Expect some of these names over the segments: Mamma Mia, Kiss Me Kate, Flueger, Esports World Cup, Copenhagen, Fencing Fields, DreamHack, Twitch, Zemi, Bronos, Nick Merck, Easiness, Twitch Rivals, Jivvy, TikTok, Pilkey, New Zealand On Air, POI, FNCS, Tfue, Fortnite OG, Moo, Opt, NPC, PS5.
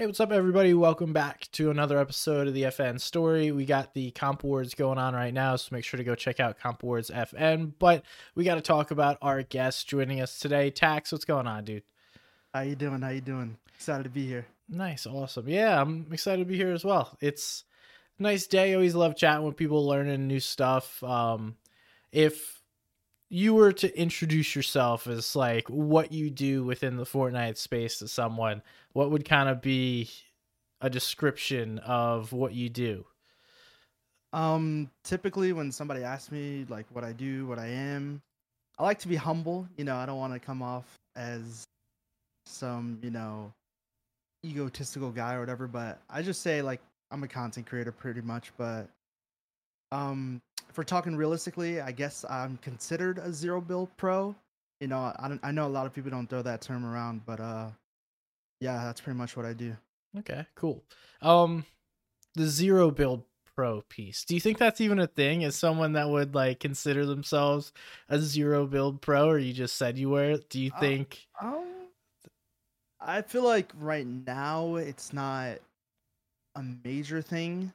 Hey, what's up, everybody? Welcome back to another episode of the FN Story. We got the Comp Awards going on right now, so make sure to go check out Comp Awards FN. But we got to talk about our guest joining us today. Tacts, what's going on, dude? How you doing? Excited to be here. Nice, awesome. Yeah, I'm excited to be here as well. It's a nice day. I always love chatting with people, learning new stuff. If you were to introduce yourself as like what you do within the Fortnite space to someone, what would kind of be a description of what you do? Typically when somebody asks me like what I do, what I am, I like to be humble. You know, I don't want to come off as some, you know, egotistical guy or whatever, but I just say like I'm a content creator pretty much. But if we're talking realistically, I guess I'm considered a zero build pro. You know, I know a lot of people don't throw that term around, but yeah, that's pretty much what I do. Okay, cool. The zero build pro piece, do you think that's even a thing? Is someone that would like consider themselves a zero build pro, or you just said you were? Do you think? I feel like right now it's not a major thing.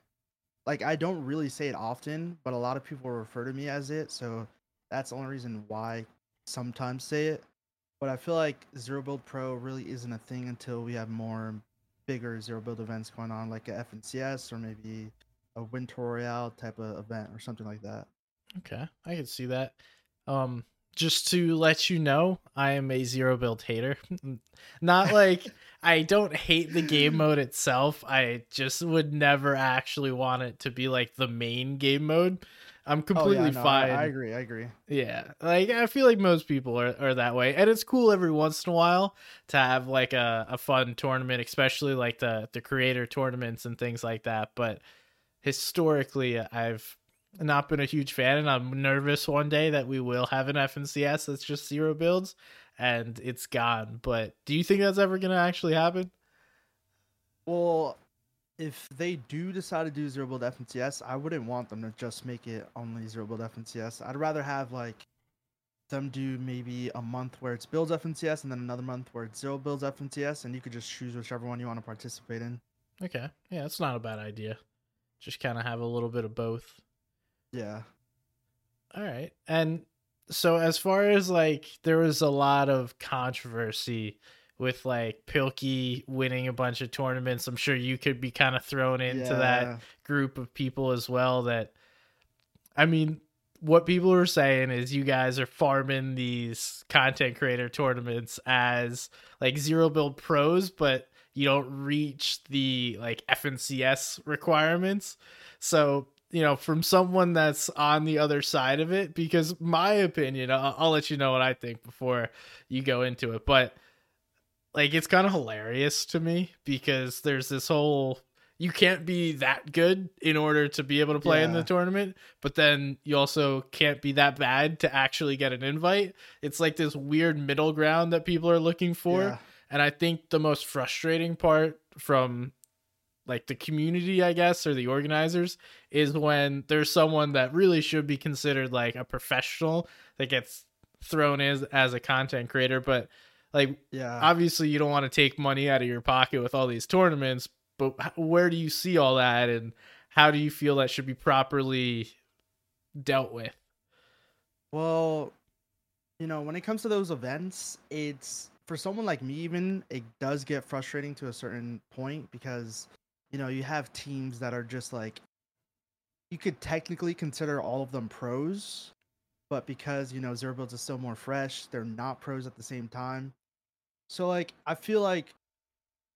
Like, I don't really say it often, but a lot of people refer to me as it, so that's the only reason why I sometimes say it. But I feel like Zero Build Pro really isn't a thing until we have more bigger Zero Build events going on, like a FNCS or maybe a Winter Royale type of event or something like that. Okay, I can see that. Just to let you know, I am a Zero Build hater. Not like... I don't hate the game mode itself. I just would never actually want it to be like the main game mode. I'm completely fine. I agree. Yeah. Like, I feel like most people are that way. And it's cool every once in a while to have like a fun tournament, especially like the creator tournaments and things like that. But historically, I've not been a huge fan, and I'm nervous one day that we will have an FNCS that's just zero builds and it's gone. But do you think that's ever gonna actually happen? Well, if they do decide to do zero build FNCS, I wouldn't want them to just make it only zero build FNCS. I'd rather have like them do maybe a month where it's builds FNCS and then another month where it's zero builds FNCS, and you could just choose whichever one you want to participate in. Okay, yeah, that's not a bad idea. Just kind of have a little bit of both. Yeah. All right, and so as far as like, there was a lot of controversy with like Pilkey winning a bunch of tournaments. I'm sure you could be kind of thrown into that group of people as well. That, I mean, what people are saying is you guys are farming these content creator tournaments as like zero build pros, but you don't reach the like FNCS requirements. So, you know, from someone that's on the other side of it, because my opinion, I'll let you know what I think before you go into it, but like, it's kind of hilarious to me because there's this whole, you can't be that good in order to be able to play in the tournament, but then you also can't be that bad to actually get an invite. It's like this weird middle ground that people are looking for. Yeah. And I think the most frustrating part from like the community, I guess, or the organizers, is when there's someone that really should be considered like a professional that gets thrown in as a content creator. But like, obviously you don't want to take money out of your pocket with all these tournaments, but where do you see all that? And how do you feel that should be properly dealt with? Well, you know, when it comes to those events, it's for someone like me, even it does get frustrating to a certain point because, you know, you have teams that are just like, you could technically consider all of them pros, but because, you know, Zero Builds is still more fresh, they're not pros at the same time. So like, I feel like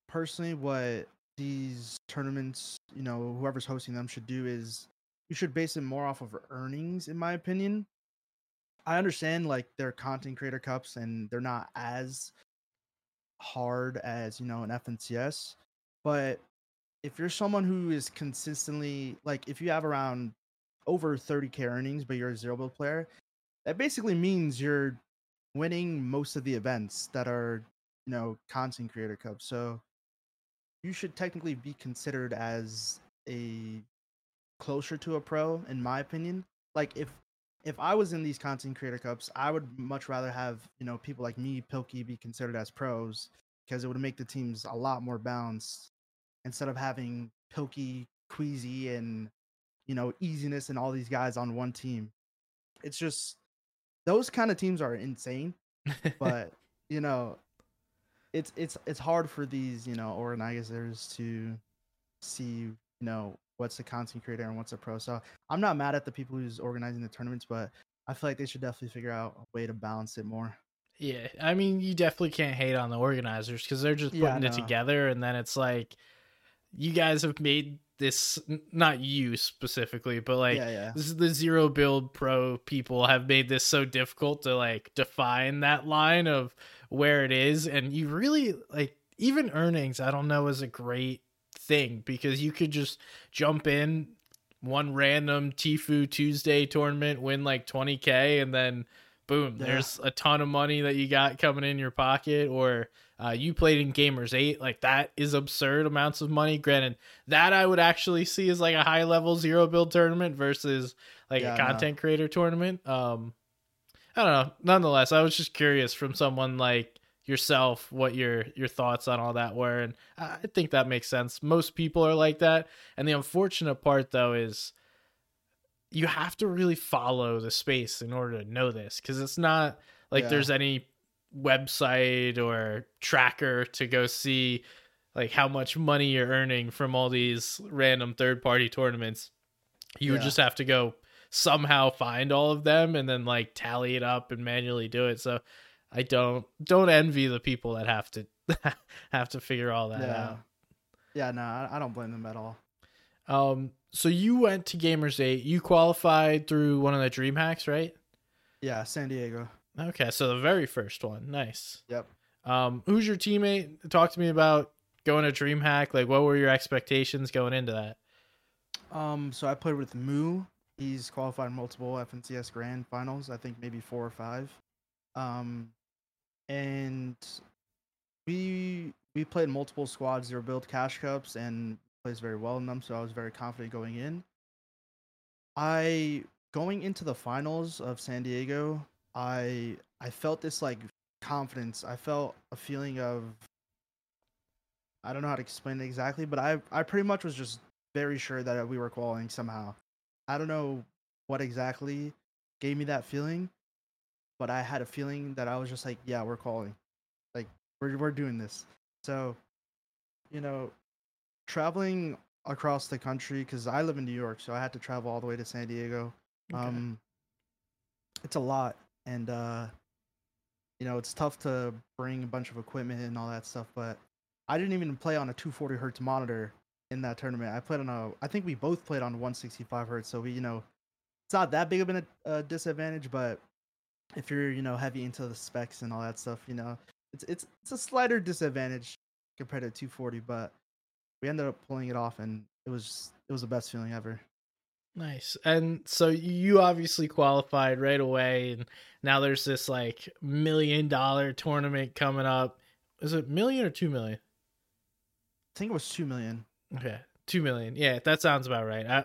personally what these tournaments, you know, whoever's hosting them should do is you should base it more off of earnings, in my opinion. I understand like they're content creator cups and they're not as hard as, you know, an FNCS, but if you're someone who is consistently, like, if you have around over 30K earnings, but you're a zero build player, that basically means you're winning most of the events that are, you know, content creator cups. So you should technically be considered as a closer to a pro, in my opinion. Like, if I was in these content creator cups, I would much rather have, you know, people like me, Pilkey, be considered as pros because it would make the teams a lot more balanced instead of having Pilkey, Queasy, and, you know, Easiness and all these guys on one team. It's just those kind of teams are insane. But, you know, it's hard for these, you know, organizers to see, you know, what's the content creator and what's a pro. So I'm not mad at the people who's organizing the tournaments, but I feel like they should definitely figure out a way to balance it more. Yeah, I mean, you definitely can't hate on the organizers because they're just putting it together, and then it's like, you guys have made this, not you specifically, but like this is the Zero Build pro people have made this so difficult to like define that line of where it is. And you really, like, even earnings, I don't know, is a great thing because you could just jump in one random Tfue Tuesday tournament, win like 20K, and then boom, there's a ton of money that you got coming in your pocket. Or you played in Gamers 8, like that is absurd amounts of money. Granted, that I would actually see as like a high level Zero Build tournament versus like a content creator tournament. I don't know. Nonetheless, I was just curious from someone like yourself what your thoughts on all that were, and I think that makes sense. Most people are like that, and the unfortunate part though is you have to really follow the space in order to know this, because it's not like there's any website or tracker to go see like how much money you're earning from all these random third-party tournaments. You would just have to go somehow find all of them and then like tally it up and manually do it. So I don't envy the people that have to figure all that out. Yeah, no, I don't blame them at all. So you went to Gamers 8. You qualified through one of the Dream Hacks, right? Yeah, San Diego. Okay, so the very first one. Nice. Yep. Who's your teammate? Talk to me about going to Dream Hack. Like, what were your expectations going into that? So I played with Moo. He's qualified multiple FNCS Grand Finals. I think maybe 4 or 5. And we played multiple squads, Zero Build, Cash Cups, and plays very well in them, so I was very confident going in. Going into the finals of San Diego, I felt this like confidence. I felt a feeling of, I don't know how to explain it exactly, but I pretty much was just very sure that we were qualifying somehow. I don't know what exactly gave me that feeling, but I had a feeling that I was just like, yeah, we're qualifying, like we're doing this. So, you know, traveling across the country, because I live in New York, so I had to travel all the way to San Diego. Okay. It's a lot, and you know, it's tough to bring a bunch of equipment and all that stuff. But I didn't even play on a 240 hertz monitor in that tournament. I played on I think we both played on 165 hertz. So we, you know, it's not that big of a disadvantage, but if you're, you know, heavy into the specs and all that stuff, you know, it's a slighter disadvantage compared to 240, but we ended up pulling it off, and it was the best feeling ever. Nice. And so you obviously qualified right away, and now there's this like $1 million tournament coming up. Is it million or 2 million? I think it was 2 million. Okay, 2 million. Yeah, that sounds about right.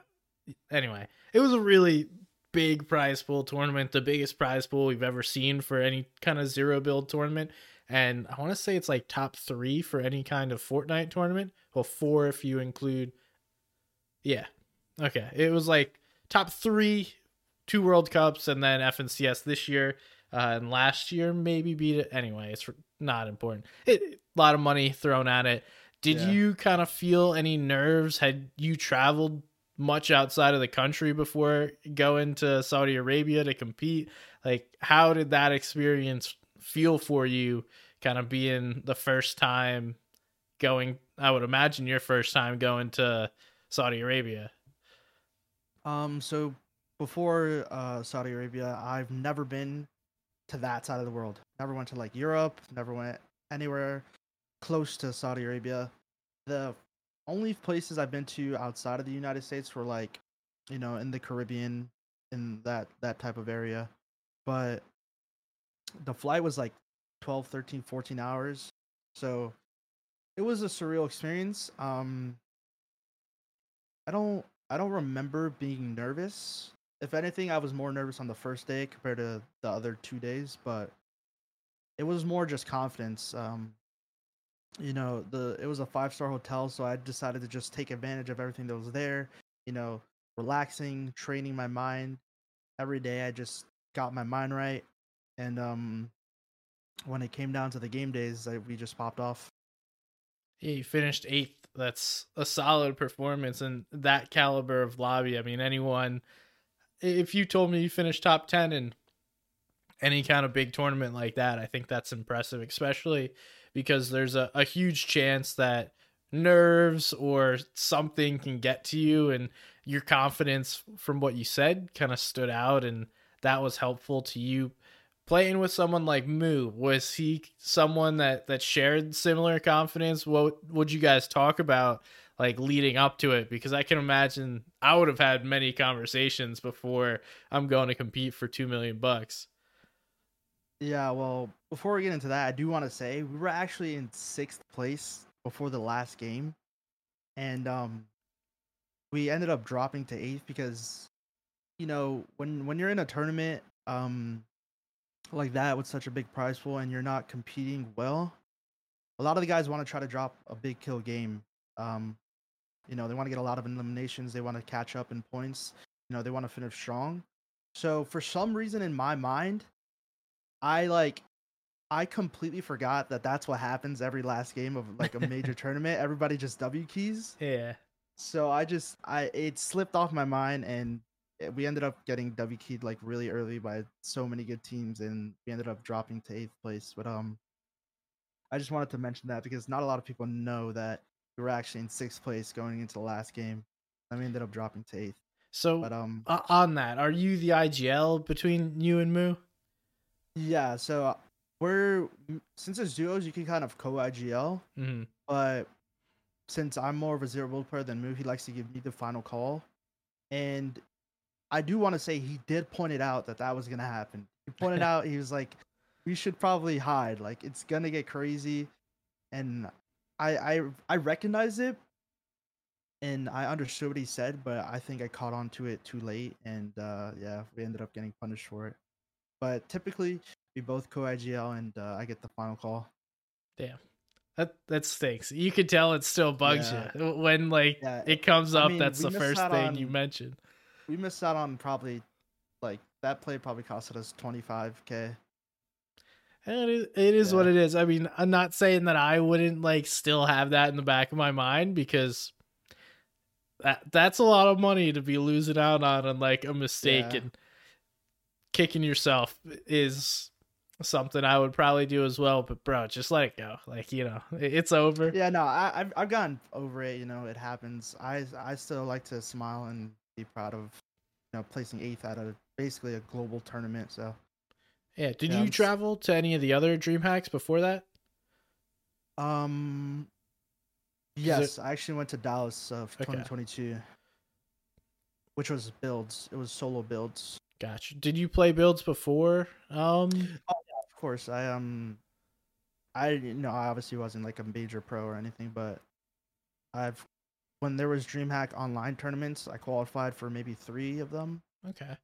Anyway, it was a really big prize pool tournament, the biggest prize pool we've ever seen for any kind of Zero Build tournament. And I want to say it's like top 3 for any kind of Fortnite tournament. Well, 4 if you include. Yeah. Okay. It was like top 3, 2 World Cups, and then FNCS this year. And last year maybe beat it. Anyway, it's not important. A lot of money thrown at it. Did you kind of feel any nerves? Had you traveled much outside of the country before going to Saudi Arabia to compete? Like, how did that experience feel for you, kind of being the first time going? I would imagine your first time going to Saudi Arabia. So before Saudi Arabia, I've never been to that side of the world. Never went to like Europe, never went anywhere close to Saudi Arabia. The only places I've been to outside of the United States were like, you know, in the Caribbean, in that type of area. But the flight was like 12, 13, 14 hours. So it was a surreal experience. I don't remember being nervous. If anything, I was more nervous on the first day compared to the other 2 days, but it was more just confidence. you know, it was a 5-star hotel, so I decided to just take advantage of everything that was there, you know, relaxing, training my mind. Every day I just got my mind right, and when it came down to the game days, we just popped off. Yeah, you finished 8th. That's a solid performance in that caliber of lobby. I mean, anyone, if you told me you finished top 10 in any kind of big tournament like that, I think that's impressive, especially because there's a huge chance that nerves or something can get to you, and your confidence from what you said kind of stood out, and that was helpful to you. Playing with someone like Moo, was he someone that shared similar confidence? What would you guys talk about, like, leading up to it? Because I can imagine I would have had many conversations before I'm going to compete for $2 million. Yeah, well, before we get into that, I do want to say we were actually in 6th place before the last game, and we ended up dropping to 8th because, you know, when you're in a tournament like that with such a big prize pool and you're not competing well, a lot of the guys want to try to drop a big kill game. You know, they want to get a lot of eliminations, they want to catch up in points, you know, they want to finish strong. So for some reason in my mind, I completely forgot that that's what happens every last game of like a major tournament. Everybody just W keys. Yeah. So it slipped off my mind, and we ended up getting W keyed like really early by so many good teams, and we ended up dropping to 8th place. But I just wanted to mention that because not a lot of people know that we were actually in 6th place going into the last game. And we ended up dropping to 8th. So on that, are you the IGL between you and Moo? Yeah, so since it's duos, you can kind of co-IGL, mm-hmm. But since I'm more of a zero build player than Moo, he likes to give me the final call. And I do want to say he did point it out that was going to happen. He pointed out, he was like, we should probably hide. Like, it's going to get crazy. And I recognized it, and I understood what he said, but I think I caught on to it too late. And we ended up getting punished for it. But typically, we both co-IGL, and I get the final call. Damn. That stinks. You can tell it still bugs you. When, it comes up, that's the first thing you mentioned. We missed out on probably, that play probably costed us $25,000. And it is what it is. I mean, I'm not saying that I wouldn't, still have that in the back of my mind, because that's a lot of money to be losing out on a mistake. Yeah. And kicking yourself is something I would probably do as well. But, bro, just let it go. It's over. Yeah, no, I've gotten over it. You know, it happens. I still like to smile and be proud of, you know, placing 8th out of basically a global tournament. So yeah, you travel to any of the other Dream Hacks before that? Yes, I actually went to Dallas of 2022, which was builds. It was solo builds. Gotcha. Did you play builds before? Oh yeah, of course. I obviously wasn't a major pro or anything, but when there was DreamHack online tournaments, I qualified for maybe 3 of them. Okay.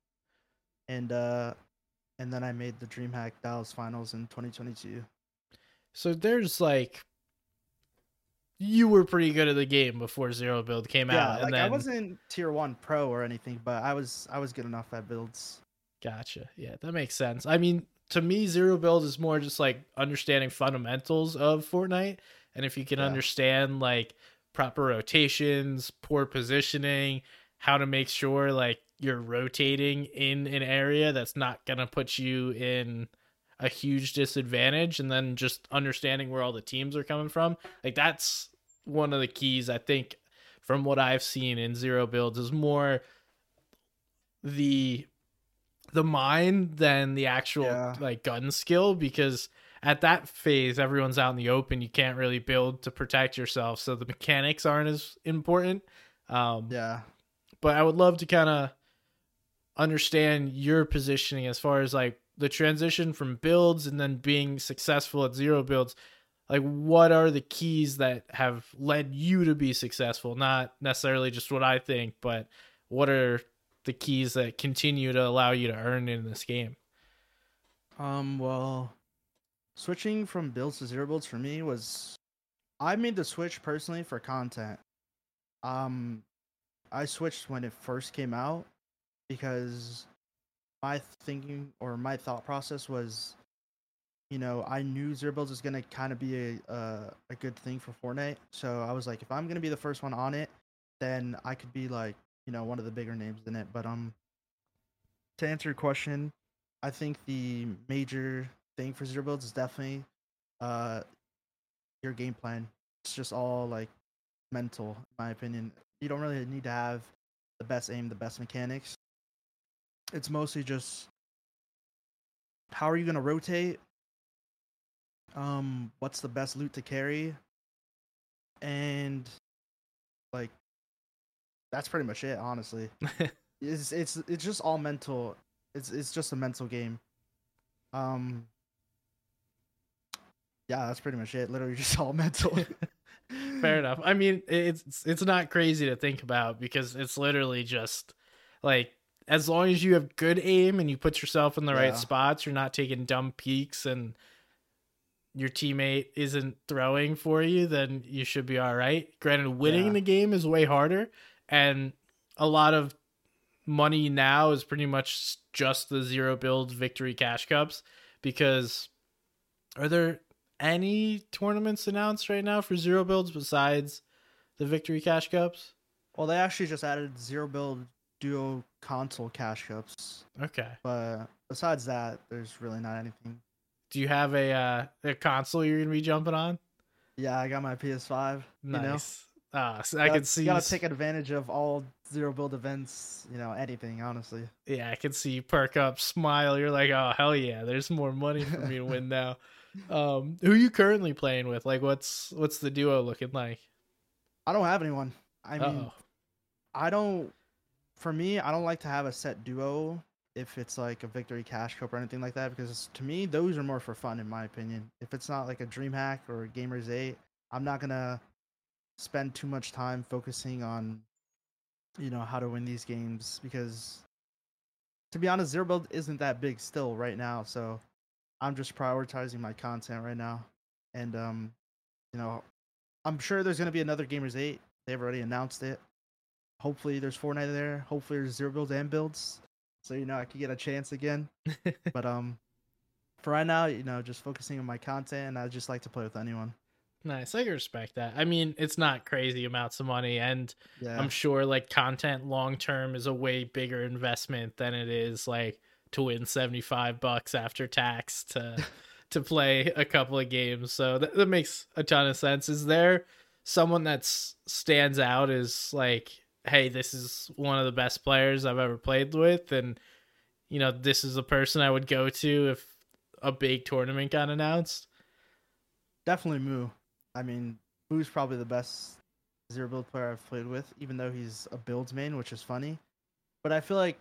And then I made the DreamHack Dallas finals in 2022. So there's you were pretty good at the game before Zero Build came out. Yeah, I wasn't tier 1 pro or anything, but I was good enough at builds. Gotcha. Yeah, that makes sense. I mean, to me, Zero Build is more just understanding fundamentals of Fortnite, and if you can understand proper rotations, poor positioning, how to make sure you're rotating in an area that's not going to put you in a huge disadvantage, and then just understanding where all the teams are coming from. That's one of the keys, I think, from what I've seen in Zero Builds, is more the mind than the actual gun skill, because at that phase, everyone's out in the open. You can't really build to protect yourself, so the mechanics aren't as important. But I would love to kind of understand your positioning as far as the transition from builds and then being successful at Zero Builds. What are the keys that have led you to be successful? Not necessarily just what I think, but what are the keys that continue to allow you to earn in this game? Switching from builds to zero builds for me was I made the switch personally for content. I switched when it first came out because my thinking or my thought process was, you know, I knew Zero Build was going to kind of be a good thing for Fortnite. So I was like, if I'm going to be the first one on it, then I could be like, you know, one of the bigger names in it. But to answer your question, I think the major thing for Zero Builds is definitely your game plan. It's just all like mental, in my opinion. You don't really need to have the best aim, the best mechanics. It's mostly just how are you going to rotate? What's the best loot to carry? And like that's pretty much it, honestly. It's just all mental. It's just a mental game. Yeah, that's pretty much it. Literally just all mental. Fair enough. I mean, it's not crazy to think about because it's literally just like as long as you have good aim and you put yourself in the right spots, you're not taking dumb peeks and your teammate isn't throwing for you, then you should be all right. Granted, winning the game is way harder, and a lot of money now is pretty much just the Zero Build victory cash cups because are there any tournaments announced right now for Zero Builds besides the victory cash cups? Well, they actually just added Zero Build duo console cash cups. Okay. But besides that, there's really not anything. Do you have a console you're gonna be jumping on? Yeah, I got my PS5. Nice. You know? So I can see. You gotta take advantage of all Zero Build events. You know, anything, honestly. Yeah, I can see you perk up, smile. You're like, oh hell yeah! There's more money for me to win now. Who are you currently playing with? Like, what's the duo looking like? I don't have anyone. I mean, I don't. For me, I don't like to have a set duo. If it's like a victory cash cup or anything like that, because to me, those are more for fun, in my opinion. If it's not like a Dream Hack or Gamers 8, I'm not going to spend too much time focusing on, you know, how to win these games because, to be honest, Zero Build isn't that big still right now. So I'm just prioritizing my content right now. And, you know, I'm sure there's going to be another Gamers 8. They've already announced it. Hopefully there's Fortnite there. Hopefully there's Zero Builds and Builds. So, you know, I could get a chance again. But for right now, you know, just focusing on my content, and I just like to play with anyone. Nice. I can respect that. I mean, it's not crazy amounts of money, and I'm sure, like, content long-term is a way bigger investment than it is, like, to win $75 after tax to play a couple of games. So that makes a ton of sense. Is there someone that stands out as, like, hey, this is one of the best players I've ever played with, and, you know, this is the person I would go to if a big tournament got announced? Definitely Moo. I mean, Moo's probably the best Zero Build player I've played with, even though he's a builds main, which is funny. But I feel like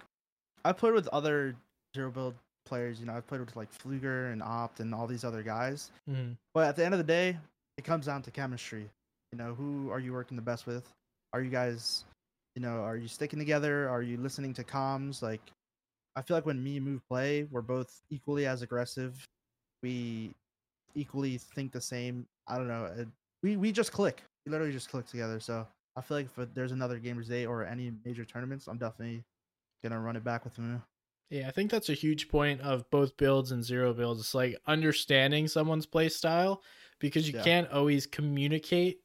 I played with other Zero Build players. You know, I've played with, like, Flueger and Opt and all these other guys. Mm-hmm. But at the end of the day, it comes down to chemistry. You know, who are you working the best with? Are you guys... You know, are you sticking together? Are you listening to comms? Like, I feel like when me and Moo play, we're both equally as aggressive. We equally think the same. I don't know. We just click. We literally just click together. So I feel like if there's another Gamers Day or any major tournaments, I'm definitely going to run it back with Moo. Yeah, I think that's a huge point of both builds and Zero Builds. It's like understanding someone's play style because you can't always communicate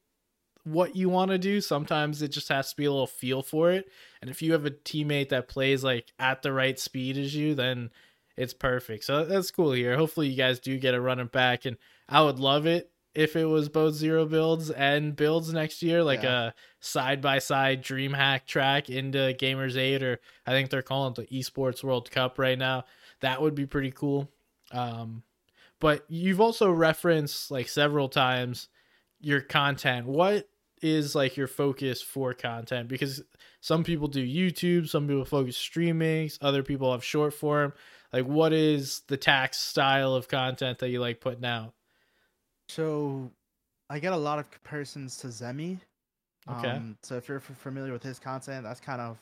what you want to do. Sometimes it just has to be a little feel for it, and if you have a teammate that plays like at the right speed as you, then it's perfect. So that's cool here. Hopefully you guys do get a running back, and I would love it if it was both Zero Builds and Builds next year, like a side-by-side Dream Hack track into Gamers 8, or I think they're calling it the Esports World Cup right now. That would be pretty cool. But you've also referenced like several times your content. What is like your focus for content? Because some people do YouTube, some people focus streaming, other people have short form. Like, what is the Tacts style of content that you like putting out? So I get a lot of comparisons to Zemi. Okay. So if you're familiar with his content, that's kind of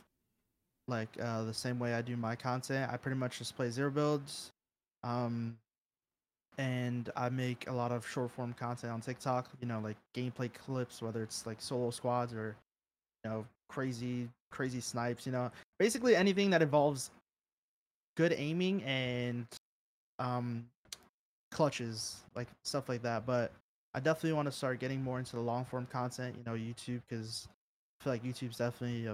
like the same way I do my content. I pretty much just play Zero Builds. and I make a lot of short form content on TikTok, you know, like gameplay clips, whether it's like solo squads or, you know, crazy snipes, you know, basically anything that involves good aiming and clutches, like stuff like that. But I definitely want to start getting more into the long form content, you know, YouTube, because I feel like YouTube's definitely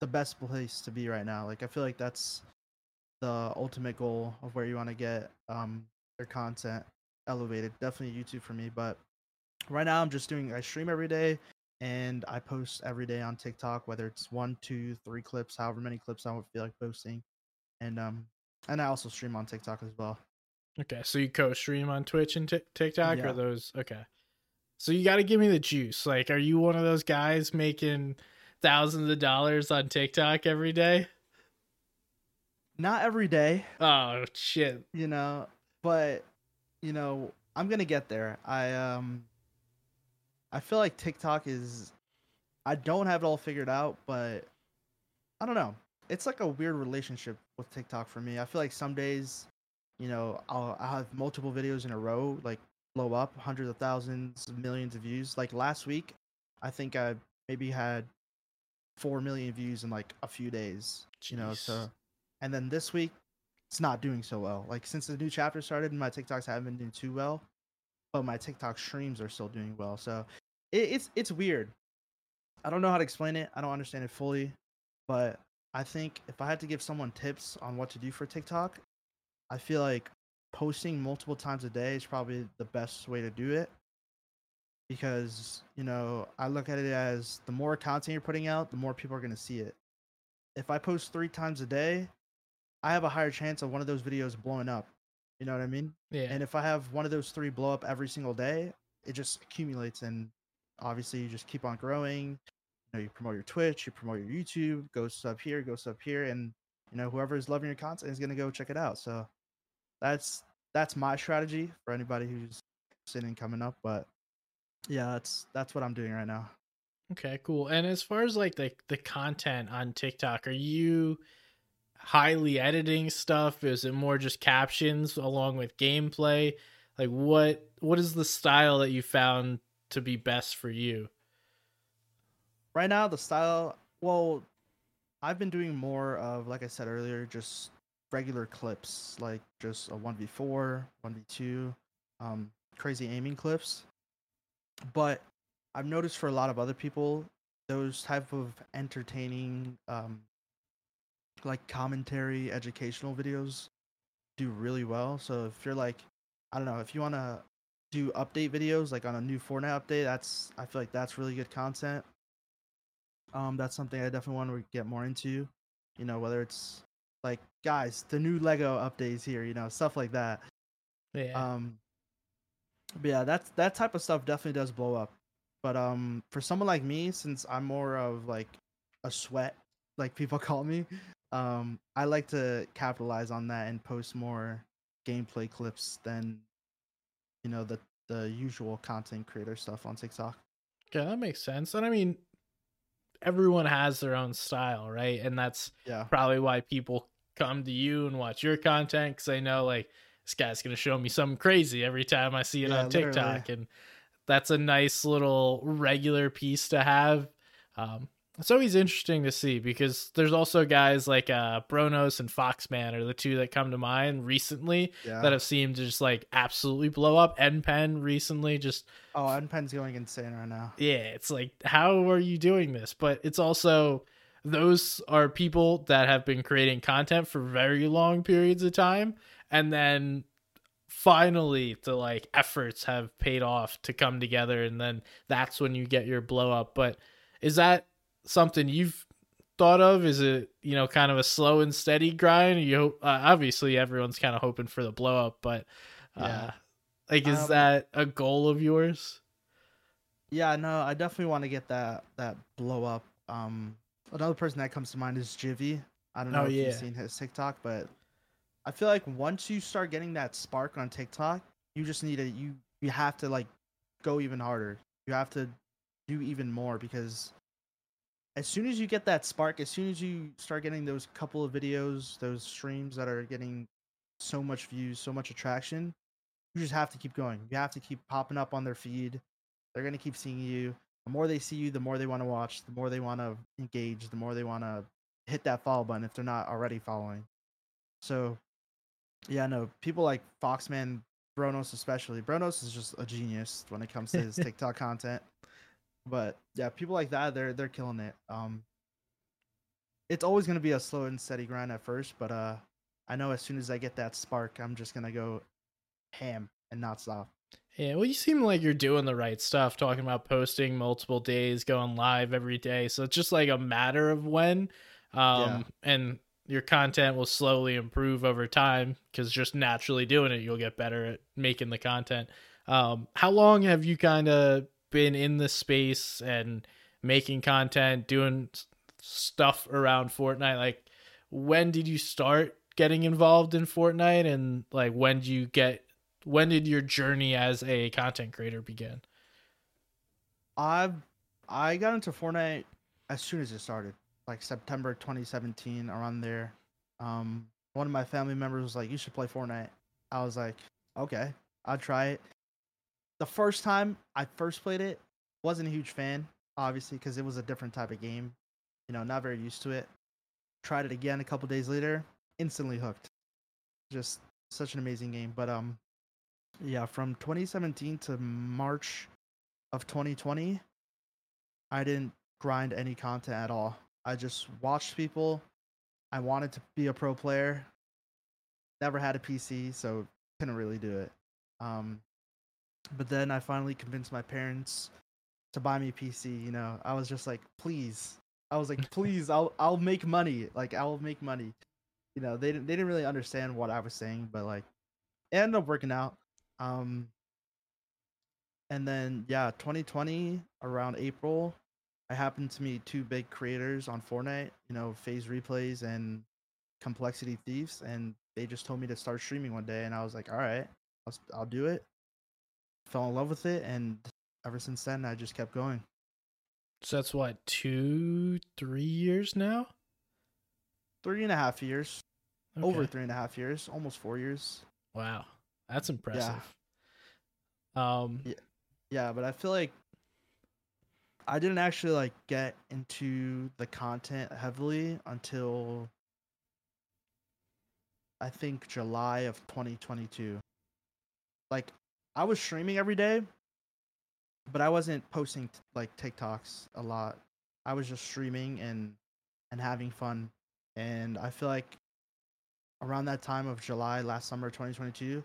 the best place to be right now. Like, I feel like that's the ultimate goal of where you want to get your content elevated. Definitely YouTube for me. But right now I'm just doing, I stream every day and I post every day on TikTok, whether it's 1, 2, 3 clips, however many clips I would feel like posting. And I also stream on TikTok as well. Okay, so you co-stream on Twitch and TikTok, yeah. Or those? Okay, so you got to give me the juice. Like, are you one of those guys making thousands of dollars on TikTok every day? Not every day. Oh shit! You know, but you know, I'm gonna get there. I feel like TikTok is, I don't have it all figured out, but I don't know. It's like a weird relationship with TikTok for me. I feel like some days, you know, I'll have multiple videos in a row, like blow up, hundreds of thousands, millions of views. Like last week, I think I maybe had 4 million views in like a few days. Jeez. You know, so, and then this week, it's not doing so well. Like since the new chapter started, my TikToks haven't been doing too well, but my TikTok streams are still doing well. So it's weird. I don't know how to explain it. I don't understand it fully, but I think if I had to give someone tips on what to do for TikTok, I feel like posting multiple times a day is probably the best way to do it, because, you know, I look at it as the more content you're putting out, the more people are going to see it. If I post 3 times a day, I have a higher chance of one of those videos blowing up. You know what I mean? Yeah. And if I have one of those 3 blow up every single day, it just accumulates. And obviously you just keep on growing. You know, you promote your Twitch, you promote your YouTube, go sub here. And, you know, whoever is loving your content is going to go check it out. So that's my strategy for anybody who's interested in coming up. But yeah, that's what I'm doing right now. Okay, cool. And as far as like the content on TikTok, are you highly editing stuff? Is it more just captions along with gameplay? Like what is the style that you found to be best for you? Right now, the style, well, I've been doing more of, like I said earlier, just regular clips, like just a 1v4, 1v2, crazy aiming clips. But I've noticed for a lot of other people, those type of entertaining, like commentary, educational videos do really well. So if you're like, I don't know, if you want to do update videos, like on a new Fortnite update, I feel like that's really good content. That's something I definitely want to get more into, you know, whether it's like, guys, the new LEGO updates here, you know, stuff like that. Yeah. But yeah, that type of stuff definitely does blow up. But for someone like me, since I'm more of like a sweat, like people call me, I like to capitalize on that and post more gameplay clips than, you know, the usual content creator stuff on TikTok. Yeah, that makes sense. And I mean, everyone has their own style, right? And that's probably why people come to you and watch your content, because they know, like, this guy's going to show me something crazy every time I see it on TikTok. Literally. And that's a nice little regular piece to have. It's always interesting to see, because there's also guys like Bronos and Foxman are the 2 that come to mind recently that have seemed to just like absolutely blow up. NPen recently just... Oh, NPen's going insane right now. Yeah, it's like, how are you doing this? But it's also, those are people that have been creating content for very long periods of time. And then finally the like efforts have paid off to come together. And then that's when you get your blow up. But is that something you've thought of? Is it, you know, kind of a slow and steady grind? You obviously everyone's kind of hoping for the blow up, but like, is that a goal of yours? Yeah, no, I definitely want to get that blow up. Another person that comes to mind is Jivvy. I don't know if you've seen his TikTok, but I feel like once you start getting that spark on TikTok, you just need to, you have to like go even harder. You have to do even more, because as soon as you get that spark, as soon as you start getting those couple of videos, those streams that are getting so much views, so much attraction. You just have to keep going. You have to keep popping up on their feed. They're going to keep seeing you. The more they see you, the more they want to watch, the more they want to engage, the more they want to hit that follow button if they're not already following. So, yeah, no, people like Foxman, Bronos especially. Bronos is just a genius when it comes to his TikTok content. But, yeah, people like that, they're killing it. It's always going to be a slow and steady grind at first, but I know as soon as I get that spark, I'm just going to go ham and not stop. Yeah, well, you seem like you're doing the right stuff, talking about posting multiple days, going live every day. So it's just like a matter of when, and your content will slowly improve over time because just naturally doing it, you'll get better at making the content. How long have you kind of been in this space and making content, doing stuff around Fortnite? Like, when did you start getting involved in Fortnite, and like when did your journey as a content creator begin? I got into Fortnite as soon as it started, like September 2017, around there. One of my family members was like, "You should play Fortnite." I was like, "Okay, I'll try it." The first time I first played it, wasn't a huge fan, obviously, because it was a different type of game. You know, not very used to it. Tried it again a couple days later, instantly hooked. Just such an amazing game, but yeah, from 2017 to March of 2020, I didn't grind any content at all. I just watched people. I wanted to be a pro player. Never had a PC, so couldn't really do it. But then I finally convinced my parents to buy me a PC. You know, I was just like, please. I was like, please, I'll make money. Like, I'll make money. You know, they didn't really understand what I was saying, but like, it ended up working out. And then, yeah, 2020, around April, I happened to meet two big creators on Fortnite, you know, Phase Replays and Complexity Thieves, and they just told me to start streaming one day, and I was like, all right, I'll do it. Fell in love with it, and ever since then, I just kept going. So that's what, 2-3 years now? 3.5 years. Okay. Over 3.5 years, almost 4 years. Wow. That's impressive. Yeah. Yeah, but I feel like I didn't actually like get into the content heavily until I think July of 2022. Like, I was streaming every day, but I wasn't posting like TikToks a lot. I was just streaming and having fun. And I feel like around that time of July last summer 2022,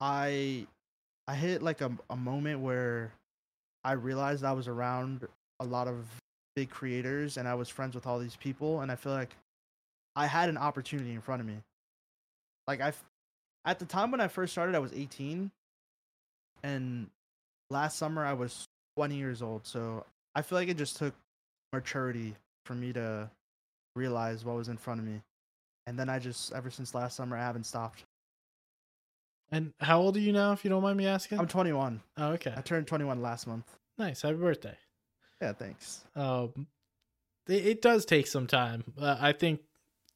I hit like a moment where I realized I was around a lot of big creators and I was friends with all these people, and I feel like I had an opportunity in front of me. Like, at the time when I first started, I was 18, and last summer I was 20 years old. So I feel like it just took maturity for me to realize what was in front of me. And then I just, ever since last summer, I haven't stopped. And how old are you now, if you don't mind me asking? I'm 21. Oh, okay. I turned 21 last month. Nice. Happy birthday. Yeah, thanks. It does take some time. I think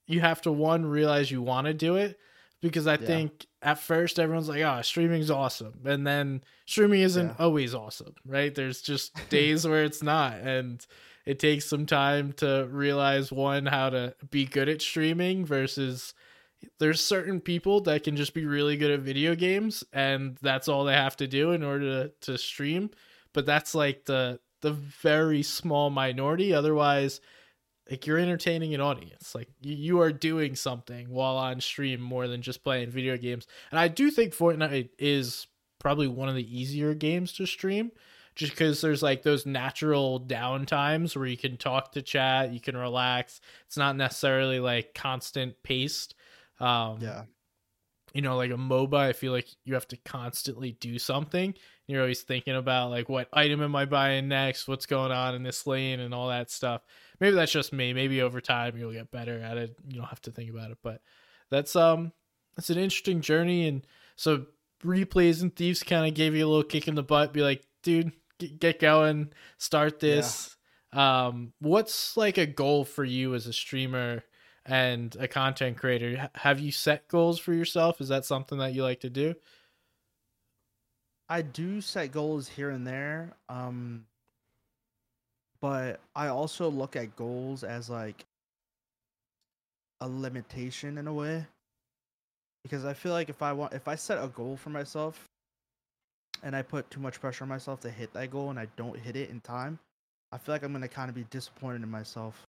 you have to, one, realize you want to do it, because I think at first everyone's like, oh, streaming's awesome. And then streaming isn't always awesome, right? There's just days where it's not. And it takes some time to realize, one, how to be good at streaming versus... There's certain people that can just be really good at video games, and that's all they have to do in order to stream. But that's like the very small minority. Otherwise, like, you're entertaining an audience. Like, you are doing something while on stream more than just playing video games. And I do think Fortnite is probably one of the easier games to stream, just because there's like those natural downtimes where you can talk to chat, you can relax. It's not necessarily like constant paced. You know, like a MOBA, I feel like you have to constantly do something. You're always thinking about like, what item am I buying next? What's going on in this lane and all that stuff. Maybe that's just me. Maybe over time you'll get better at it. You don't have to think about it, but that's an interesting journey. And so Replays and Thieves kind of gave you a little kick in the butt, be like, dude, get going, start this. What's like a goal for you as a streamer and a content creator, have you set goals for yourself? Is that something that you like to do? I do set goals here and there, but I also look at goals as like a limitation in a way, because I feel like if I set a goal for myself and I put too much pressure on myself to hit that goal and I don't hit it in time, I feel like I'm going to kind of be disappointed in myself.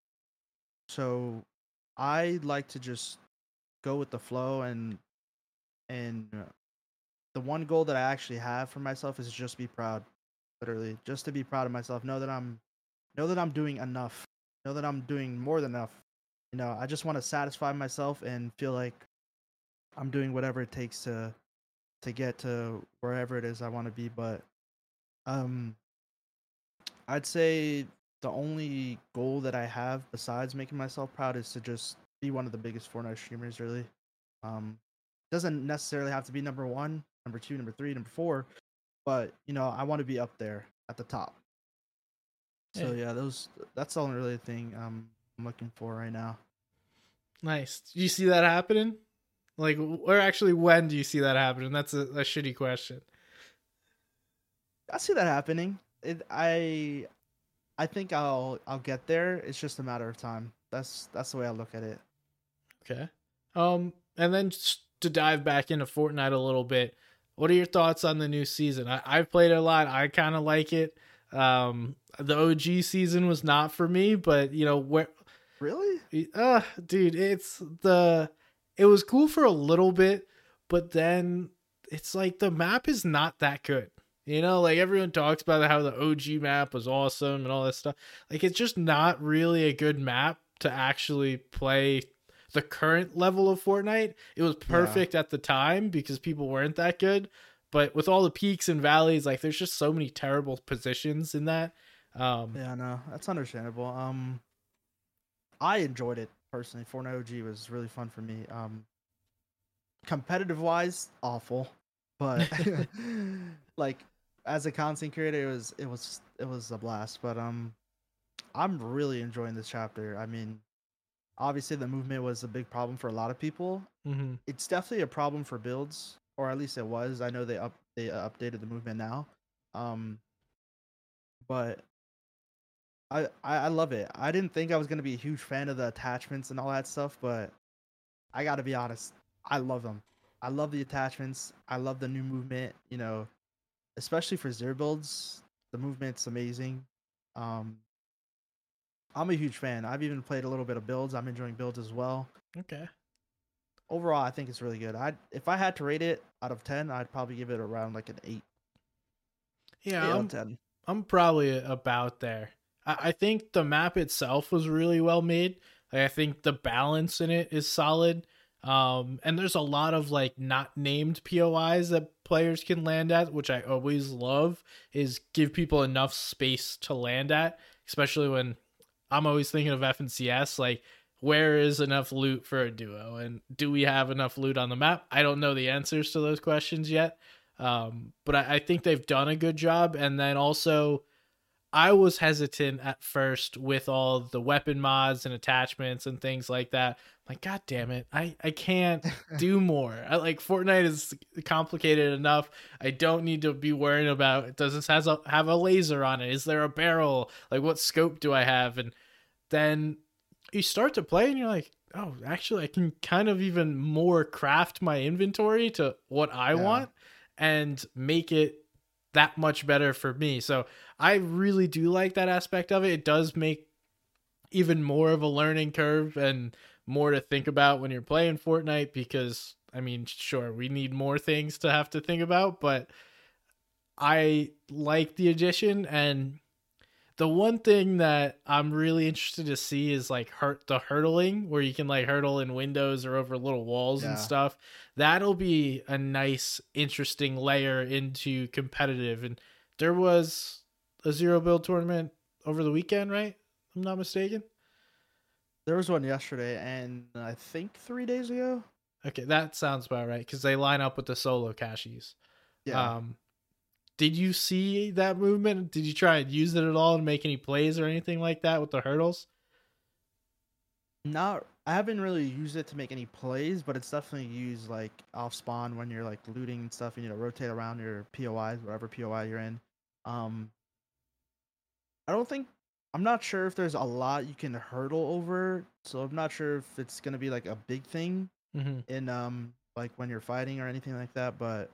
So I like to just go with the flow, and the one goal that I actually have for myself is just be proud, literally just to be proud of myself. Know that I'm doing enough, know that I'm doing more than enough. You know, I just want to satisfy myself and feel like I'm doing whatever it takes to get to wherever it is I want to be. But I'd say the only goal that I have besides making myself proud is to just be one of the biggest Fortnite streamers, really. Doesn't necessarily have to be number one, number two, number three, number four, but you know, I want to be up there at the top. So yeah, that's the only really thing I'm looking for right now. Nice. Do you see that happening? Like, or actually, when do you see that happening? That's a shitty question. I see that happening. I think I'll get there. It's just a matter of time. That's the way I look at it. Okay. And then just to dive back into Fortnite a little bit, what are your thoughts on the new season? I've played it a lot. I kind of like it. The OG season was not for me, but you know where. Really? Dude, it was cool for a little bit, but then it's like the map is not that good. You know, like everyone talks about how the OG map was awesome and all that stuff. Like, it's just not really a good map to actually play the current level of Fortnite. It was perfect at the time because people weren't that good, but with all the peaks and valleys, like there's just so many terrible positions in that. No, that's understandable. I enjoyed it personally. Fortnite OG was really fun for me. Competitive wise, awful, but like as a content creator, it was a blast. But I'm really enjoying this chapter. I mean, obviously the movement was a big problem for a lot of people. Mm-hmm. It's definitely a problem for builds, or at least it was. I know they updated the movement now. But I love it. I didn't think I was going to be a huge fan of the attachments and all that stuff, but I got to be honest, I love them. I love the attachments. I love the new movement, you know, especially for zero builds. The movement's amazing. I'm a huge fan. I've even played a little bit of builds. I'm enjoying builds as well. Okay. Overall, I think it's really good. If I had to rate it out of 10, I'd probably give it around like an 8. Yeah, 8 out of 10. I'm probably about there. I think the map itself was really well made. Like, I think the balance in it is solid. And there's a lot of like not named POIs that players can land at, which I always love, is give people enough space to land at, especially when I'm always thinking of FNCS, like where is enough loot for a duo? And do we have enough loot on the map? I don't know the answers to those questions yet. But I think they've done a good job. And then also, I was hesitant at first with all the weapon mods and attachments and things like that. I'm like, God damn it. I can't do more. Fortnite is complicated enough. I don't need to be worrying about, does this have a laser on it? Is there a barrel? Like, what scope do I have? And then you start to play and you're like, oh, actually I can kind of even more craft my inventory to what I want and make it that much better for me. So I really do like that aspect of it. It does make even more of a learning curve and more to think about when you're playing Fortnite, because I mean, sure, we need more things to have to think about, but I like the addition. And the one thing that I'm really interested to see is like the hurdling, where you can like hurdle in windows or over little walls and stuff. That'll be a nice, interesting layer into competitive. And there was a zero build tournament over the weekend, right? If I'm not mistaken. There was one yesterday and I think 3 days ago. Okay. That sounds about right. 'Cause they line up with the solo caches. Yeah. Did you see that movement? Did you try and use it at all and make any plays or anything like that with the hurdles? Not I haven't really used it to make any plays, but it's definitely used like off spawn when you're like looting and stuff. You need to rotate around your POIs, whatever POI you're in. I'm not sure if there's a lot you can hurdle over, so I'm not sure if it's gonna be like a big thing in like when you're fighting or anything like that. But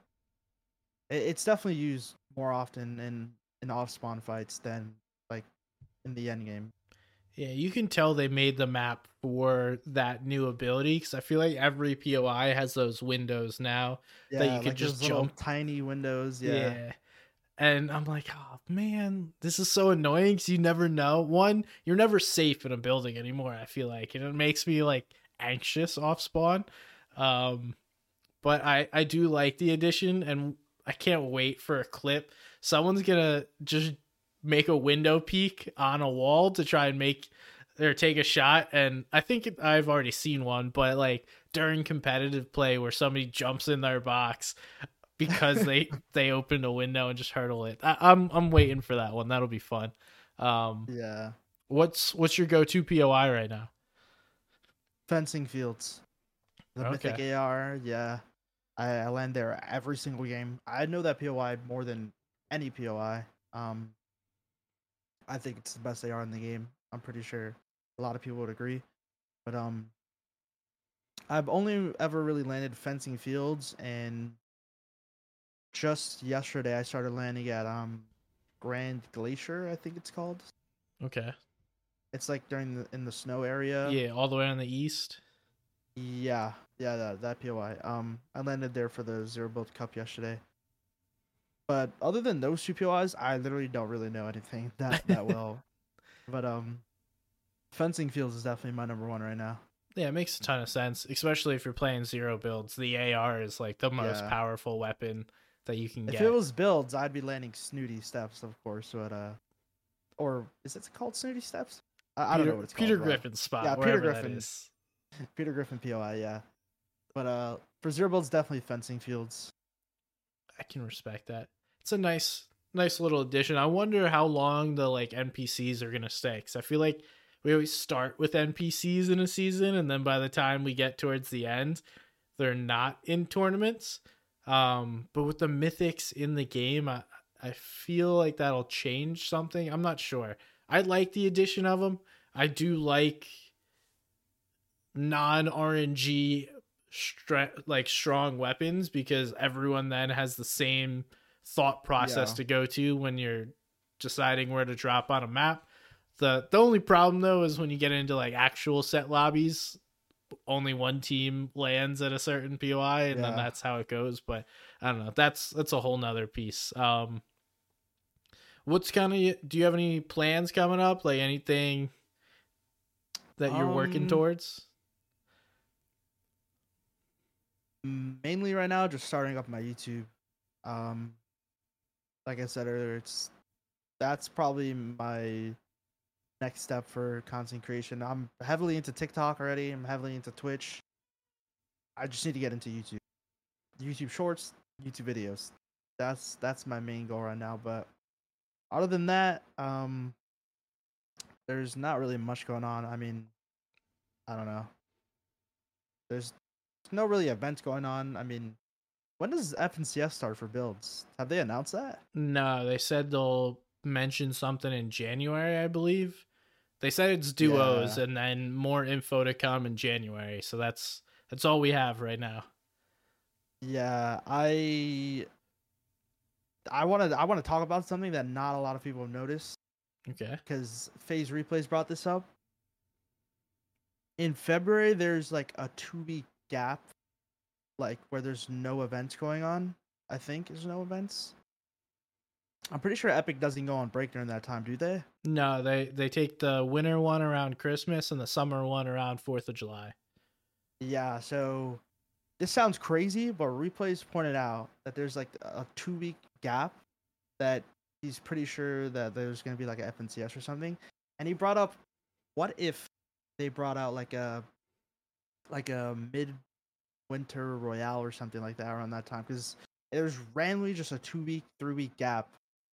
it's definitely used more often in off spawn fights than like in the end game. Yeah, you can tell they made the map for that new ability because I feel like every POI has those windows now that you can like just jump. Tiny windows, yeah. And I'm like, oh man, this is so annoying because you never know. One, you're never safe in a building anymore, I feel like. And it makes me like anxious off spawn. But I do like the addition, and I can't wait for a clip. Someone's gonna just make a window peek on a wall to try and make or take a shot. And I think I've already seen one, but like during competitive play where somebody jumps in their box because they opened a window and just hurdle it. I'm waiting for that one. That'll be fun. Yeah. What's your go-to POI right now? Fencing Fields. Mythic AR. Yeah. I land there every single game. I know that POI more than any POI. I think it's the best AR in the game. I'm pretty sure a lot of people would agree. But I've only ever really landed Fencing Fields, and just yesterday I started landing at Grand Glacier, I think it's called. Okay. It's like in the snow area. Yeah, all the way on the east. Yeah, that POI. I landed there for the Zero Build Cup yesterday. But other than those two POIs, I literally don't really know anything that well. But Fencing Fields is definitely my number one right now. Yeah, it makes a ton of sense, especially if you're playing zero builds. The AR is like the most powerful weapon that you can get. If it was builds, I'd be landing Snooty Steps, of course, but or is it called Snooty Steps? I don't know what it's called. Peter Griffin's spot. Yeah, Peter Griffin's. Peter Griffin POI, yeah. But for zero builds, definitely Fencing Fields. I can respect that. It's a nice little addition. I wonder how long the like NPCs are gonna stay, because I feel like we always start with NPCs in a season, and then by the time we get towards the end, they're not in tournaments. But with the mythics in the game, I feel like that'll change something. I'm not sure. I like the addition of them. I do like non-RNG strong weapons, because everyone then has the same thought process to go to when you're deciding where to drop on a map. The only problem though is when you get into like actual set lobbies, only one team lands at a certain POI, and then that's how it goes. But I don't know. That's a whole nother piece. Do you have any plans coming up? Like anything that you're working towards? Mainly right now, just starting up my YouTube. Like I said earlier, that's probably my next step for content creation. I'm heavily into TikTok already. I'm heavily into Twitch. I just need to get into YouTube. YouTube Shorts, YouTube videos. That's my main goal right now. But other than that, there's not really much going on. I mean, I don't know. There's no really events going on. I mean, when does FNCS start for builds? Have they announced that? No, they said they'll mention something in January, I believe. They said it's duos and then more info to come in January. So that's all we have right now. Yeah, I want to talk about something that not a lot of people have noticed. Okay. Because Phase Replays brought this up. In February, there's like a 2-week gap, like where there's no events going on. I think there's no events. I'm pretty sure Epic doesn't go on break during that time, do they? No, they take the winter one around Christmas and the summer one around 4th of July. Yeah, so this sounds crazy, but Replays pointed out that there's like a 2-week gap that he's pretty sure that there's going to be like an FNCS or something. And he brought up, what if they brought out like a mid-winter Royale or something like that around that time? Because there's randomly just a 2-week, 3-week gap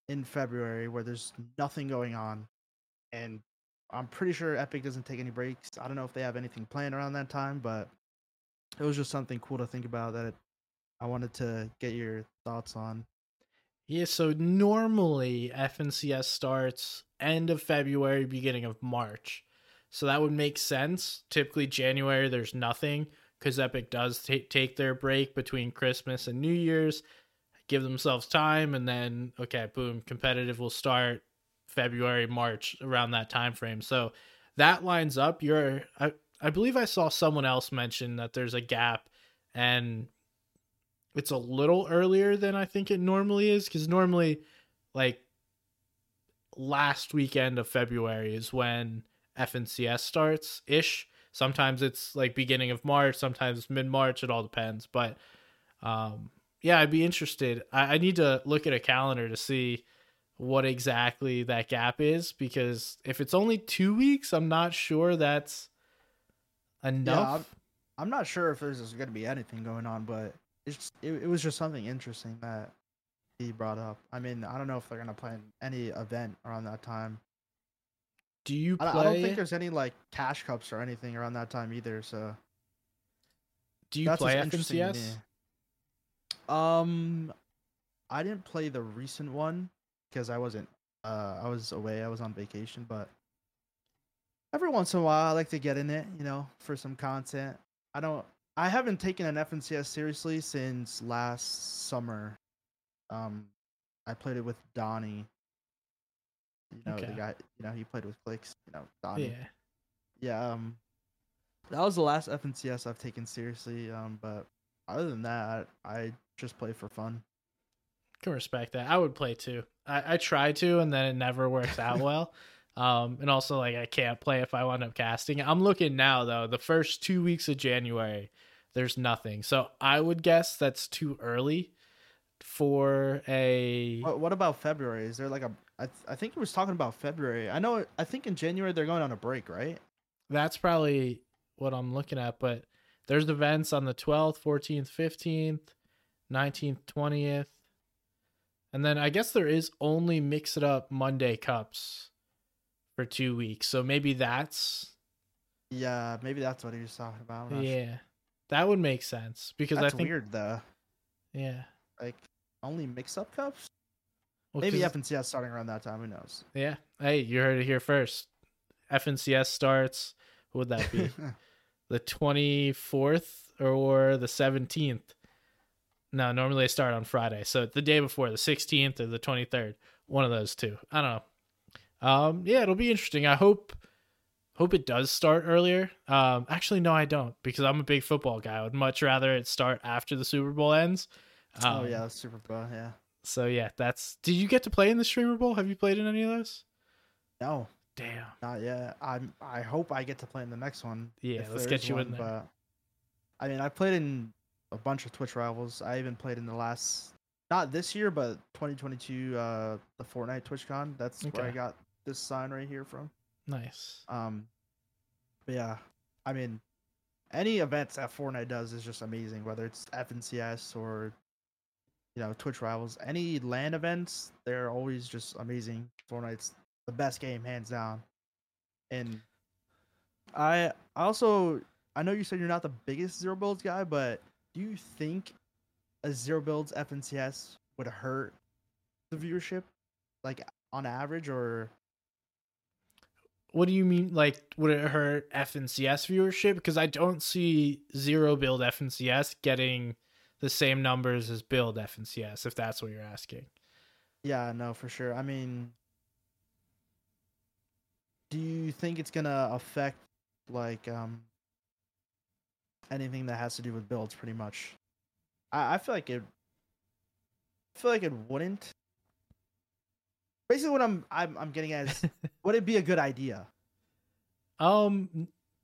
in February where there's nothing going on, and I'm pretty sure Epic doesn't take any breaks. I don't know if they have anything planned around that time, but it was just something cool to think about that I wanted to get your thoughts on. Yeah, so normally FNCS starts end of February, beginning of March. So that would make sense. Typically January, there's nothing because Epic does take their break between Christmas and New Year's, give themselves time, and then, okay, boom, competitive will start February, March, around that time frame. So that lines up. I believe I saw someone else mention that there's a gap, and it's a little earlier than I think it normally is, because normally, like, last weekend of February is when FNCS starts-ish. Sometimes it's, like, beginning of March, sometimes mid-March, it all depends. But, yeah, I'd be interested. I need to look at a calendar to see what exactly that gap is, because if it's only 2 weeks, I'm not sure that's enough. Yeah, I'm not sure if there's going to be anything going on, but it was just something interesting that he brought up. I mean, I don't know if they're going to plan any event around that time. Do you play? I don't think there's any, like, cash cups or anything around that time either, so. Do you play FNCS? I didn't play the recent one because I wasn't, I was away. I was on vacation, but every once in a while I like to get in it, you know, for some content. I haven't taken an FNCS seriously since last summer. I played it with Donnie, you know, okay. The guy, you know, he played with Clicks, you know, Donnie. Yeah. That was the last FNCS I've taken seriously. But other than that, I just play for fun. Can respect that. I would play too. I try to, and then it never works out well. And also, like, I can't play if I wind up casting. I'm looking now, though. The first 2 weeks of January, there's nothing. So I would guess that's too early for a. What about February? Is there like a? I think he was talking about February. I know. I think in January they're going on a break, right? That's probably what I'm looking at, but. There's events on the 12th, 14th, 15th, 19th, 20th. And then I guess there is only Mix It Up Monday Cups for 2 weeks. So maybe that's... Yeah, maybe that's what he was talking about. Yeah, sure. That would make sense. Because that's weird, though. Yeah. Like, only Mix Up Cups? Well, maybe FNCS starting around that time. Who knows? Yeah. Hey, you heard it here first. FNCS starts. What would that be? The 24th or the 17th. No, normally they start on Friday. So the day before, the 16th or the 23rd, one of those two. I don't know. Yeah, it'll be interesting. I hope it does start earlier. Actually, no, I don't, because I'm a big football guy. I would much rather it start after the Super Bowl ends. Oh, yeah, the Super Bowl, yeah. So, yeah, that's... Did you get to play in the Streamer Bowl? Have you played in any of those? No. Damn. Not yet. I hope I get to play in the next one. Yeah, let's get you in there. But, I mean, I played in a bunch of Twitch Rivals. I even played in the last, not this year, but 2022, the Fortnite TwitchCon. That's okay. Where I got this sign right here from. Nice. But yeah, I mean, any events that Fortnite does is just amazing, whether it's FNCS or, you know, Twitch Rivals. Any LAN events, they're always just amazing. Fortnite's the best game, hands down. And I know you said you're not the biggest Zero Builds guy, but do you think a Zero Builds FNCS would hurt the viewership, like, on average? Or what do you mean? Like, would it hurt FNCS viewership? Because I don't see Zero Build FNCS getting the same numbers as Build FNCS, if that's what you're asking. Yeah, no, for sure. I mean, do you think it's going to affect, like, anything that has to do with builds, pretty much? I feel like it wouldn't. Basically, what I'm getting at is, would it be a good idea?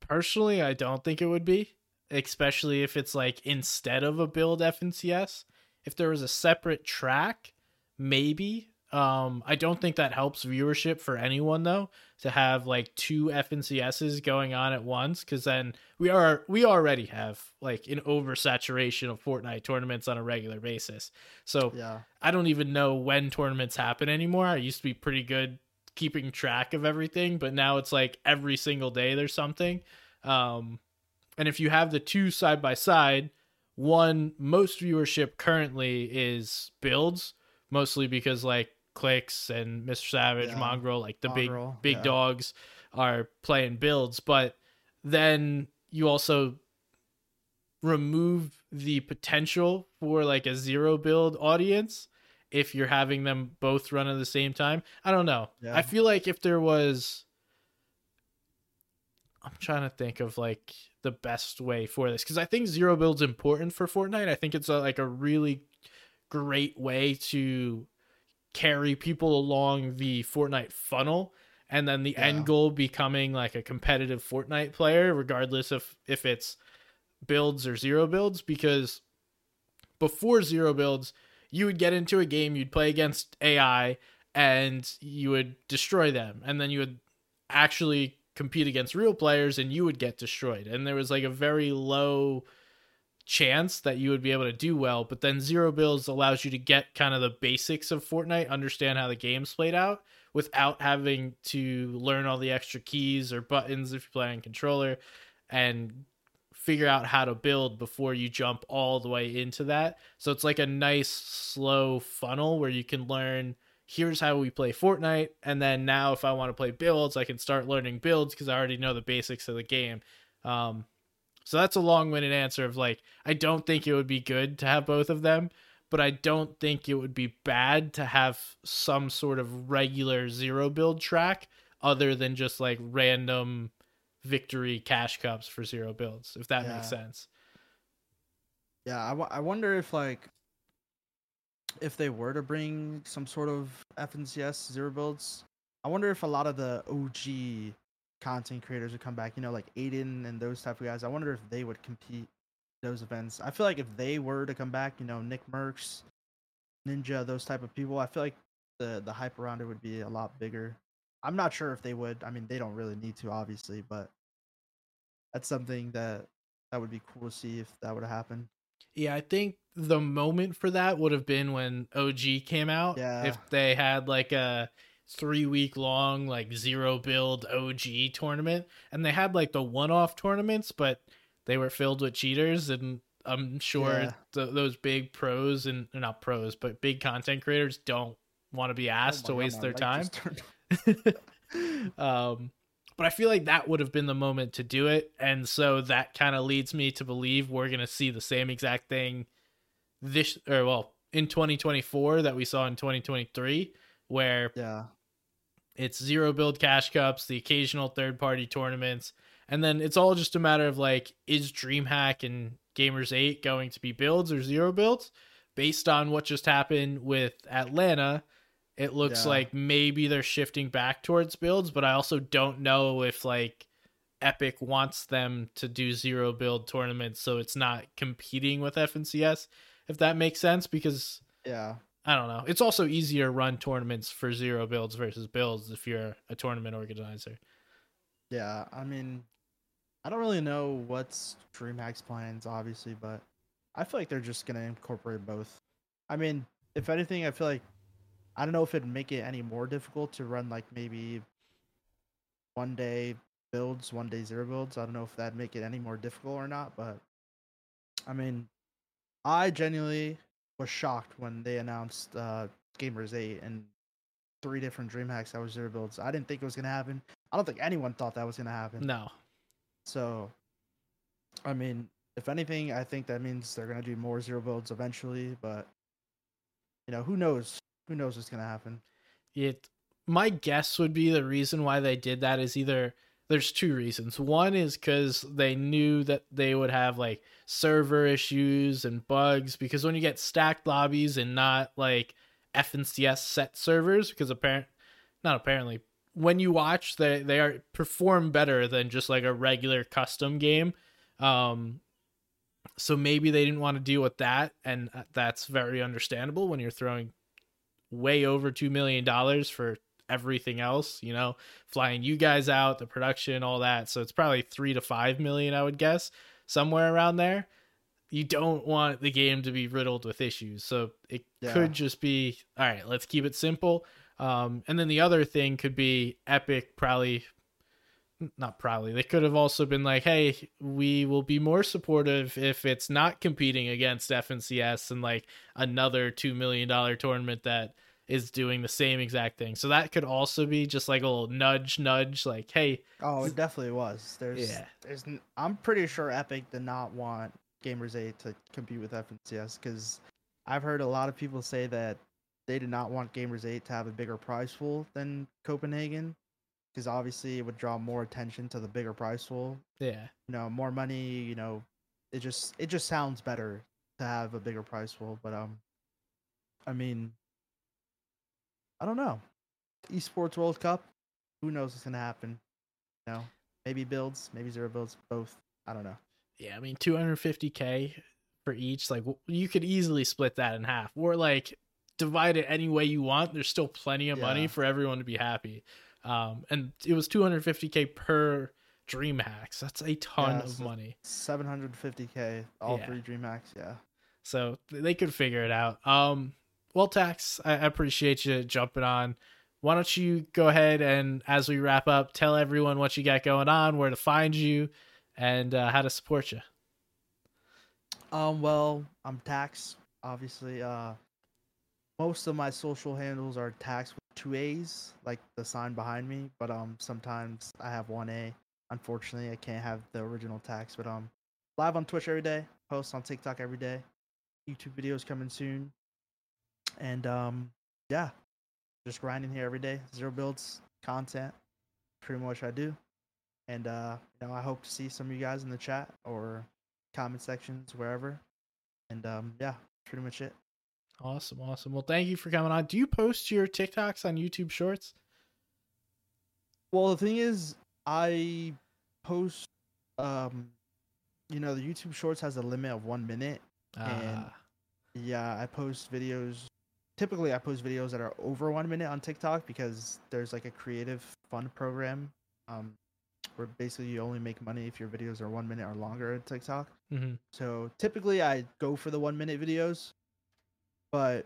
Personally, I don't think it would be, especially if it's, like, instead of a Build FNCS. If there was a separate track, maybe. I don't think that helps viewership for anyone, though, to have, like, two FNCSs going on at once, because then we already have, like, an oversaturation of Fortnite tournaments on a regular basis. So yeah. I don't even know when tournaments happen anymore. I used to be pretty good keeping track of everything, but now it's like every single day there's something. And if you have the two side by side, one, most viewership currently is builds, mostly because like Clicks and Mr. Savage, Mongrel, like the big dogs are playing builds. But then you also remove the potential for like a zero build audience if you're having them both run at the same time. I don't know. Yeah. I feel like if there was... I'm trying to think of like the best way for this, because I think zero build's important for Fortnite. I think it's like a really great way to carry people along the Fortnite funnel, and then the end goal becoming like a competitive Fortnite player, regardless of if it's builds or zero builds. Because before zero builds, you would get into a game, you'd play against AI, and you would destroy them, and then you would actually compete against real players and you would get destroyed, and there was like a very low chance that you would be able to do well. But then zero builds allows you to get kind of the basics of Fortnite, understand how the game's played out without having to learn all the extra keys or buttons if you're playing controller, and figure out how to build before you jump all the way into that. So it's like a nice slow funnel where you can learn, here's how we play Fortnite, and then now if I want to play builds, I can start learning builds because I already know the basics of the game. So that's a long-winded answer of like, I don't think it would be good to have both of them, but I don't think it would be bad to have some sort of regular zero build track other than just like random victory cash cups for zero builds, if that makes sense. Yeah, I wonder if like, if they were to bring some sort of FNCS zero builds, I wonder if a lot of the OG content creators would come back, you know, like Aiden and those type of guys. I wonder if they would compete those events. I feel like if they were to come back, you know, Nick Merckx, Ninja, those type of people, I feel like the hype around it would be a lot bigger. I'm not sure if they would. I mean, they don't really need to, obviously, but that's something that would be cool to see if that would happen. Yeah, I think the moment for that would have been when OG came out. Yeah. If they had like a 3-week long like zero build OG tournament, and they had like the one-off tournaments, but they were filled with cheaters, and I'm sure those big pros and not pros, but big content creators don't want to be asked to waste their time. But I feel like that would have been the moment to do it. And so that kind of leads me to believe we're going to see the same exact thing in 2024 that we saw in 2023, where it's zero build cash cups, the occasional third party tournaments. And then it's all just a matter of like, is Dream Hack and Gamers 8 going to be builds or zero builds? Based on what just happened with Atlanta, it looks like maybe they're shifting back towards builds, but I also don't know if like Epic wants them to do zero build tournaments, so it's not competing with FNCS, if that makes sense, because I don't know. It's also easier to run tournaments for zero builds versus builds if you're a tournament organizer. Yeah, I mean, I don't really know what's DreamHack's plans, obviously, but I feel like they're just going to incorporate both. I mean, if anything, I feel like, I don't know if it'd make it any more difficult to run like maybe one day builds, one day zero builds. I don't know if that'd make it any more difficult or not, but I mean, I genuinely was shocked when they announced Gamers 8 and 3 different Dream Hacks that were zero builds. I didn't think it was going to happen. I don't think anyone thought that was going to happen. No. So, I mean, if anything, I think that means they're going to do more zero builds eventually, but you know, who knows? Who knows what's going to happen? My guess would be the reason why they did that is either... There's two reasons. One is because they knew that they would have like server issues and bugs, because when you get stacked lobbies and not like FNCS set servers, because when you watch, they perform better than just like a regular custom game. So maybe they didn't want to deal with that, and that's very understandable when you're throwing way over $2 million for everything else, you know, flying you guys out, the production, all that. So it's probably 3 to 5 million, I would guess, somewhere around there. You don't want the game to be riddled with issues. So it could just be, all right, let's keep it simple. And then the other thing could be Epic probably, not probably, they could have also been like, hey, we will be more supportive if it's not competing against FNCS and like another $2 million tournament that is doing the same exact thing. So that could also be just like a little nudge, like, hey. Oh, it definitely was. I'm pretty sure Epic did not want Gamers 8 to compete with FNCS because I've heard a lot of people say that they did not want Gamers 8 to have a bigger prize pool than Copenhagen, because obviously it would draw more attention to the bigger prize pool. Yeah. You know, more money, you know, it just sounds better to have a bigger prize pool. But, I mean, I don't know. Esports World Cup, who knows what's going to happen? You know, maybe builds, maybe zero builds, both. I don't know. Yeah, I mean, $250K for each. Like, you could easily split that in half or like divide it any way you want. There's still plenty of money for everyone to be happy. And it was $250K per Dream Hack. So that's a ton of money. $750K, all three Dream Hacks. Yeah. So they could figure it out. Well, Tacts, I appreciate you jumping on. Why don't you go ahead and as we wrap up, tell everyone what you got going on, where to find you, and how to support you. Well, I'm Tacts, obviously. Most of my social handles are Tacts with 2 A's, like the sign behind me. But sometimes I have 1 A. Unfortunately, I can't have the original Tacts. But live on Twitch every day, post on TikTok every day, YouTube videos coming soon, and just grinding here every day. Zero builds content, pretty much I do. And you know, I hope to see some of you guys in the chat or comment sections, wherever. And pretty much it. Awesome. Well, thank you for coming on. Do you post your TikToks on YouTube Shorts? Well, the thing is, I post, you know, the YouTube Shorts has a limit of 1 minute. And I post videos. Typically, I post videos that are over 1 minute on TikTok because there's like a creative fund program where basically you only make money if your videos are 1 minute or longer on TikTok. Mm-hmm. So typically, I go for the 1 minute videos. But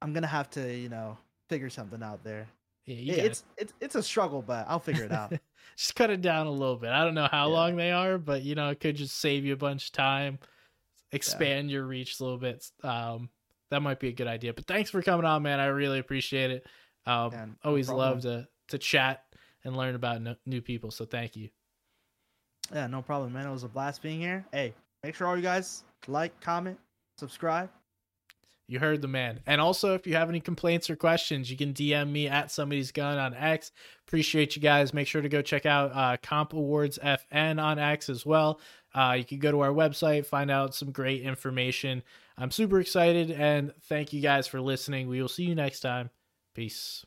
I'm going to have to, you know, figure something out there. Yeah, it's a struggle, but I'll figure it out. Just cut it down a little bit. I don't know how long they are, but, you know, it could just save you a bunch of time, expand your reach a little bit. That might be a good idea. But thanks for coming on, man. I really appreciate it. Always love to chat and learn about new people. So thank you. Yeah, no problem, man. It was a blast being here. Hey, make sure all you guys like, comment, subscribe. You heard the man. And also, if you have any complaints or questions, you can DM me at Somebody's Gun on X. Appreciate you guys. Make sure to go check out Comp Awards FN on X as well. You can go to our website, find out some great information. I'm super excited, and thank you guys for listening. We will see you next time. Peace.